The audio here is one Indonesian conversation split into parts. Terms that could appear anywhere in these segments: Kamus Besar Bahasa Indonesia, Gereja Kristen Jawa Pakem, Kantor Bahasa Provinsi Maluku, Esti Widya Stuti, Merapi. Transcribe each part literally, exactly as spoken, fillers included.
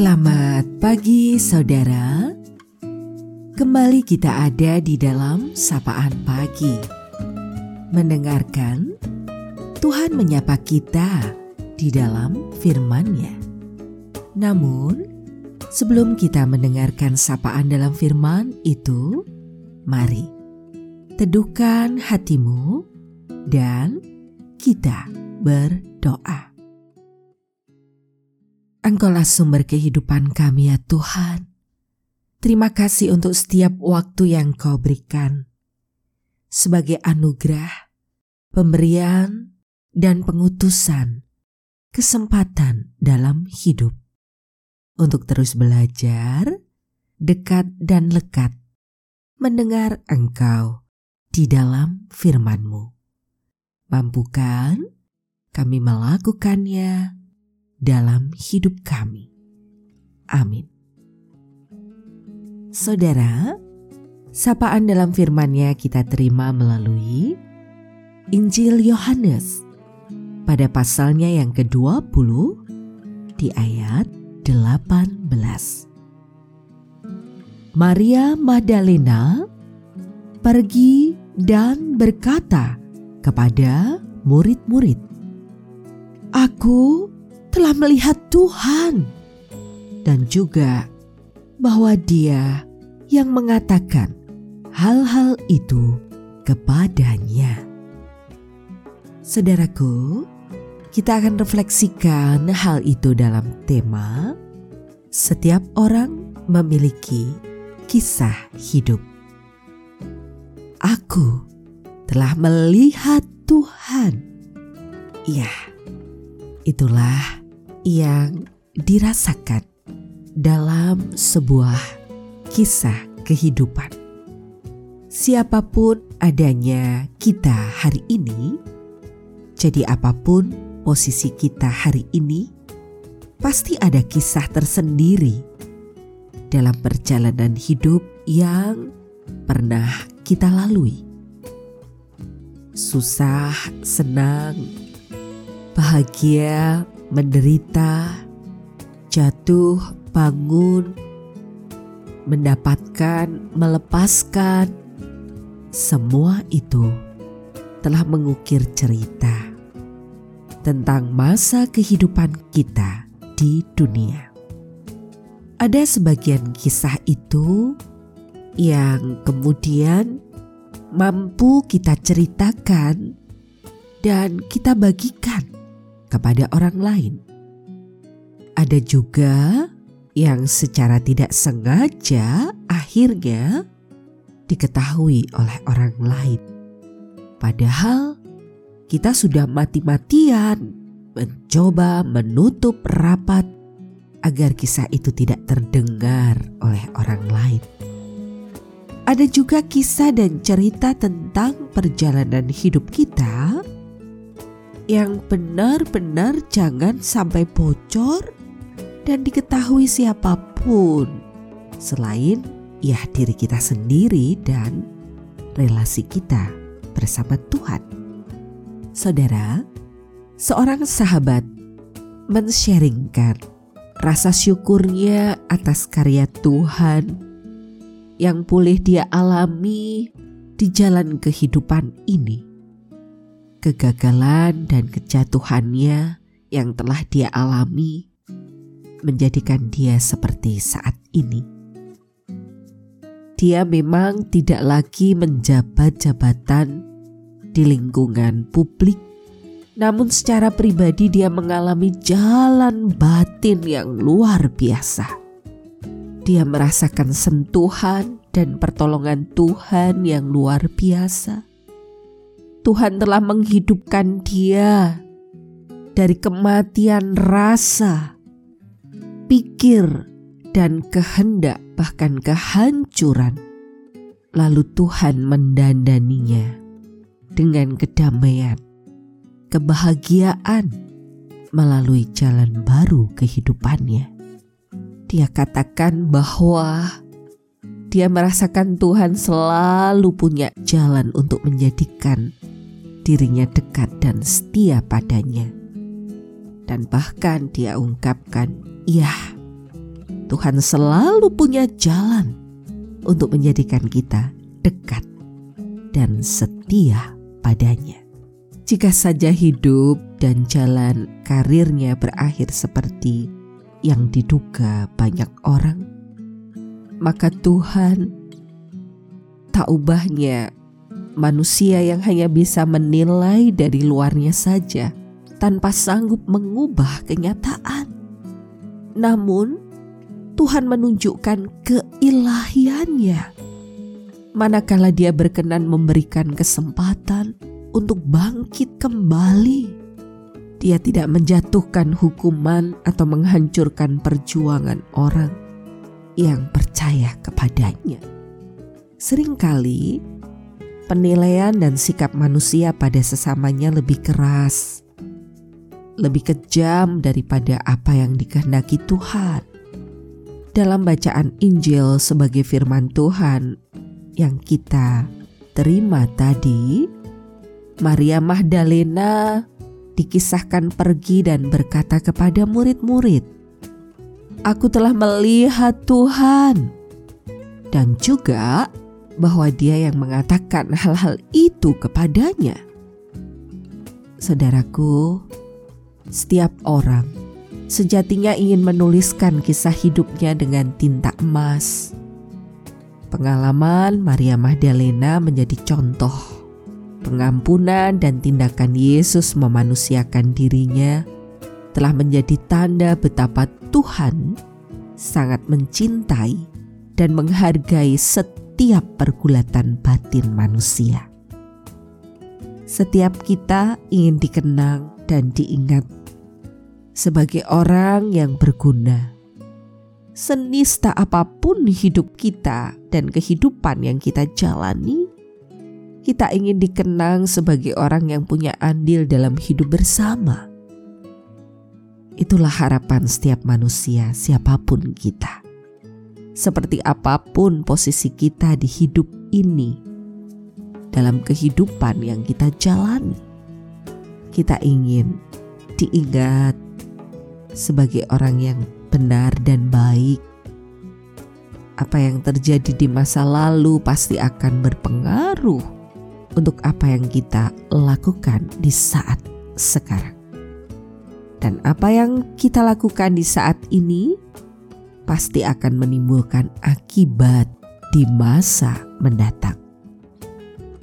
Selamat pagi saudara. Kembali kita ada di dalam Sapaan Pagi. Mendengarkan Tuhan menyapa kita di dalam firman-Nya. Namun, sebelum kita mendengarkan sapaan dalam firman itu, mari teduhkan hatimu dan kita berdoa. Engkaulah sumber kehidupan kami ya Tuhan. Terima kasih untuk setiap waktu yang Kau berikan. Sebagai anugerah, pemberian, dan pengutusan, kesempatan dalam hidup. Untuk terus belajar, dekat dan lekat, mendengar Engkau di dalam firman-Mu. Mampukan kami melakukannya dalam hidup kami. Amin. Saudara, sapaan dalam firman-Nya kita terima melalui Injil Yohanes pada pasalnya yang kedua puluh di ayat delapan belas. Maria Magdalena pergi dan berkata kepada murid-murid, "Aku telah melihat Tuhan," dan juga bahwa Dia yang mengatakan hal-hal itu kepadanya. Saudaraku, kita akan refleksikan hal itu dalam tema setiap orang memiliki kisah hidup. Aku telah melihat Tuhan. Ya, itulah yang dirasakan dalam sebuah kisah kehidupan. Siapapun adanya kita hari ini, jadi apapun posisi kita hari ini, pasti ada kisah tersendiri dalam perjalanan hidup yang pernah kita lalui. Susah, senang, bahagia, menderita, jatuh, bangun, mendapatkan, melepaskan, semua itu telah mengukir cerita tentang masa kehidupan kita di dunia. Ada sebagian kisah itu yang kemudian mampu kita ceritakan dan kita bagikan kepada orang lain. Ada juga yang secara tidak sengaja akhirnya diketahui oleh orang lain. Padahal kita sudah mati-matian mencoba menutup rapat agar kisah itu tidak terdengar oleh orang lain. Ada juga kisah dan cerita tentang perjalanan hidup kita yang benar-benar jangan sampai bocor dan diketahui siapapun selain ya diri kita sendiri dan relasi kita bersama Tuhan. Saudara, seorang sahabat men-sharingkan rasa syukurnya atas karya Tuhan yang pulih dia alami di jalan kehidupan ini. Kegagalan dan kejatuhannya yang telah dia alami menjadikan dia seperti saat ini. Dia memang tidak lagi menjabat jabatan di lingkungan publik, namun secara pribadi dia mengalami jalan batin yang luar biasa. Dia merasakan sentuhan dan pertolongan Tuhan yang luar biasa. Tuhan telah menghidupkan dia dari kematian rasa, pikir, dan kehendak, bahkan kehancuran. Lalu Tuhan mendandaninya dengan kedamaian, kebahagiaan melalui jalan baru kehidupannya. Dia katakan bahwa dia merasakan Tuhan selalu punya jalan untuk menjadikan dirinya dekat dan setia padanya. Dan bahkan dia ungkapkan, "Ya, Tuhan selalu punya jalan untuk menjadikan kita dekat dan setia padanya. Jika saja hidup dan jalan karirnya berakhir seperti yang diduga banyak orang, maka Tuhan tak ubahnya manusia yang hanya bisa menilai dari luarnya saja tanpa sanggup mengubah kenyataan. Namun Tuhan menunjukkan keilahiannya manakala Dia berkenan memberikan kesempatan untuk bangkit kembali. Dia tidak menjatuhkan hukuman atau menghancurkan perjuangan orang yang percaya kepadanya. Seringkali penilaian dan sikap manusia pada sesamanya lebih keras, lebih kejam daripada apa yang dikehendaki Tuhan. Dalam bacaan Injil sebagai firman Tuhan yang kita terima tadi, Maria Magdalena dikisahkan pergi dan berkata kepada murid-murid, "Aku telah melihat Tuhan." Dan juga bahwa dia yang mengatakan hal-hal itu kepadanya. Saudaraku, setiap orang sejatinya ingin menuliskan kisah hidupnya dengan tinta emas. Pengalaman Maria Magdalena menjadi contoh pengampunan dan tindakan Yesus memanusiakan dirinya telah menjadi tanda betapa Tuhan sangat mencintai dan menghargai setiap pergulatan batin manusia. Setiap kita ingin dikenang dan diingat sebagai orang yang berguna. Senista apapun hidup kita dan kehidupan yang kita jalani, kita ingin dikenang sebagai orang yang punya andil dalam hidup bersama. Itulah harapan setiap manusia, siapapun kita. Seperti apapun posisi kita di hidup ini, dalam kehidupan yang kita jalani, kita ingin diingat sebagai orang yang benar dan baik. Apa yang terjadi di masa lalu pasti akan berpengaruh untuk apa yang kita lakukan di saat sekarang. Dan apa yang kita lakukan di saat ini pasti akan menimbulkan akibat di masa mendatang.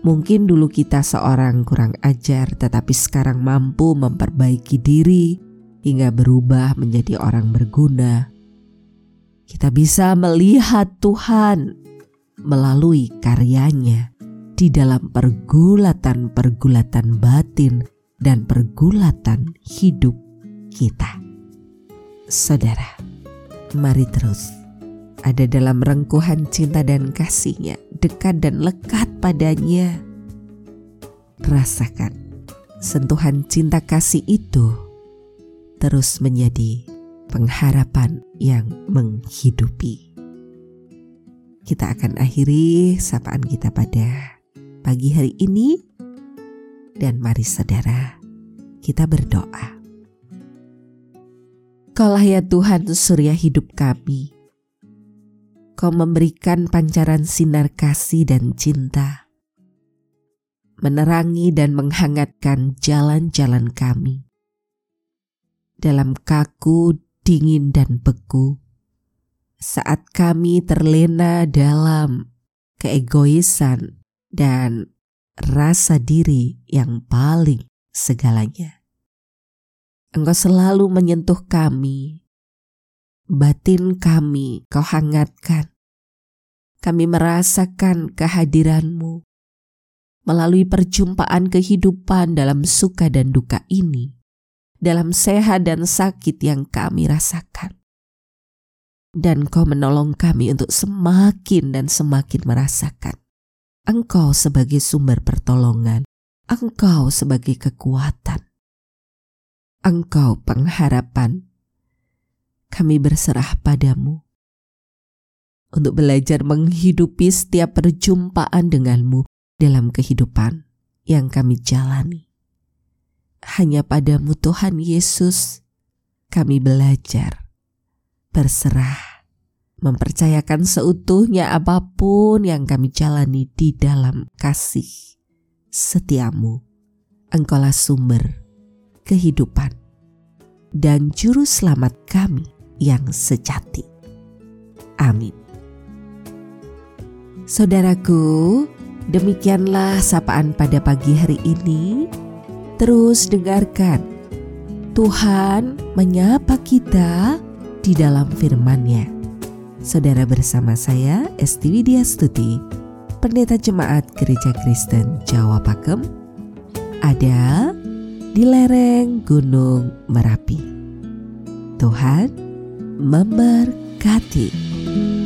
Mungkin dulu kita seorang kurang ajar, tetapi sekarang mampu memperbaiki diri hingga berubah menjadi orang berguna. Kita bisa melihat Tuhan melalui karyanya di dalam pergulatan-pergulatan batin dan pergulatan hidup kita. Saudara, mari terus ada dalam rengkuhan cinta dan kasih-Nya, dekat dan lekat padanya. Rasakan sentuhan cinta kasih itu terus menjadi pengharapan yang menghidupi. Kita akan akhiri sapaan kita pada pagi hari ini. Dan mari saudara, kita berdoa. Kaulah ya Tuhan surya hidup kami. Kau memberikan pancaran sinar kasih dan cinta, menerangi dan menghangatkan jalan-jalan kami. Dalam kaku, dingin dan beku, saat kami terlena dalam keegoisan dan rasa diri yang paling segalanya, Engkau selalu menyentuh kami. Batin kami Kau hangatkan. Kami merasakan kehadiran-Mu melalui perjumpaan kehidupan dalam suka dan duka ini, dalam sehat dan sakit yang kami rasakan. Dan Kau menolong kami untuk semakin dan semakin merasakan Engkau sebagai sumber pertolongan, Engkau sebagai kekuatan, Engkau pengharapan. Kami berserah padamu untuk belajar menghidupi setiap perjumpaan denganmu dalam kehidupan yang kami jalani. Hanya padamu Tuhan Yesus kami belajar berserah mempercayakan seutuhnya apapun yang kami jalani di dalam kasih setiamu. Engkaulah sumber kehidupan dan juru selamat kami yang sejati. Amin. Saudaraku, demikianlah sapaan pada pagi hari ini. Terus dengarkan, Tuhan menyapa kita di dalam firman-Nya. Saudara bersama saya, Esti Widya Stuti, Pendeta Jemaat Gereja Kristen Jawa Pakem, ada di lereng Gunung Merapi. Tuhan memberkati.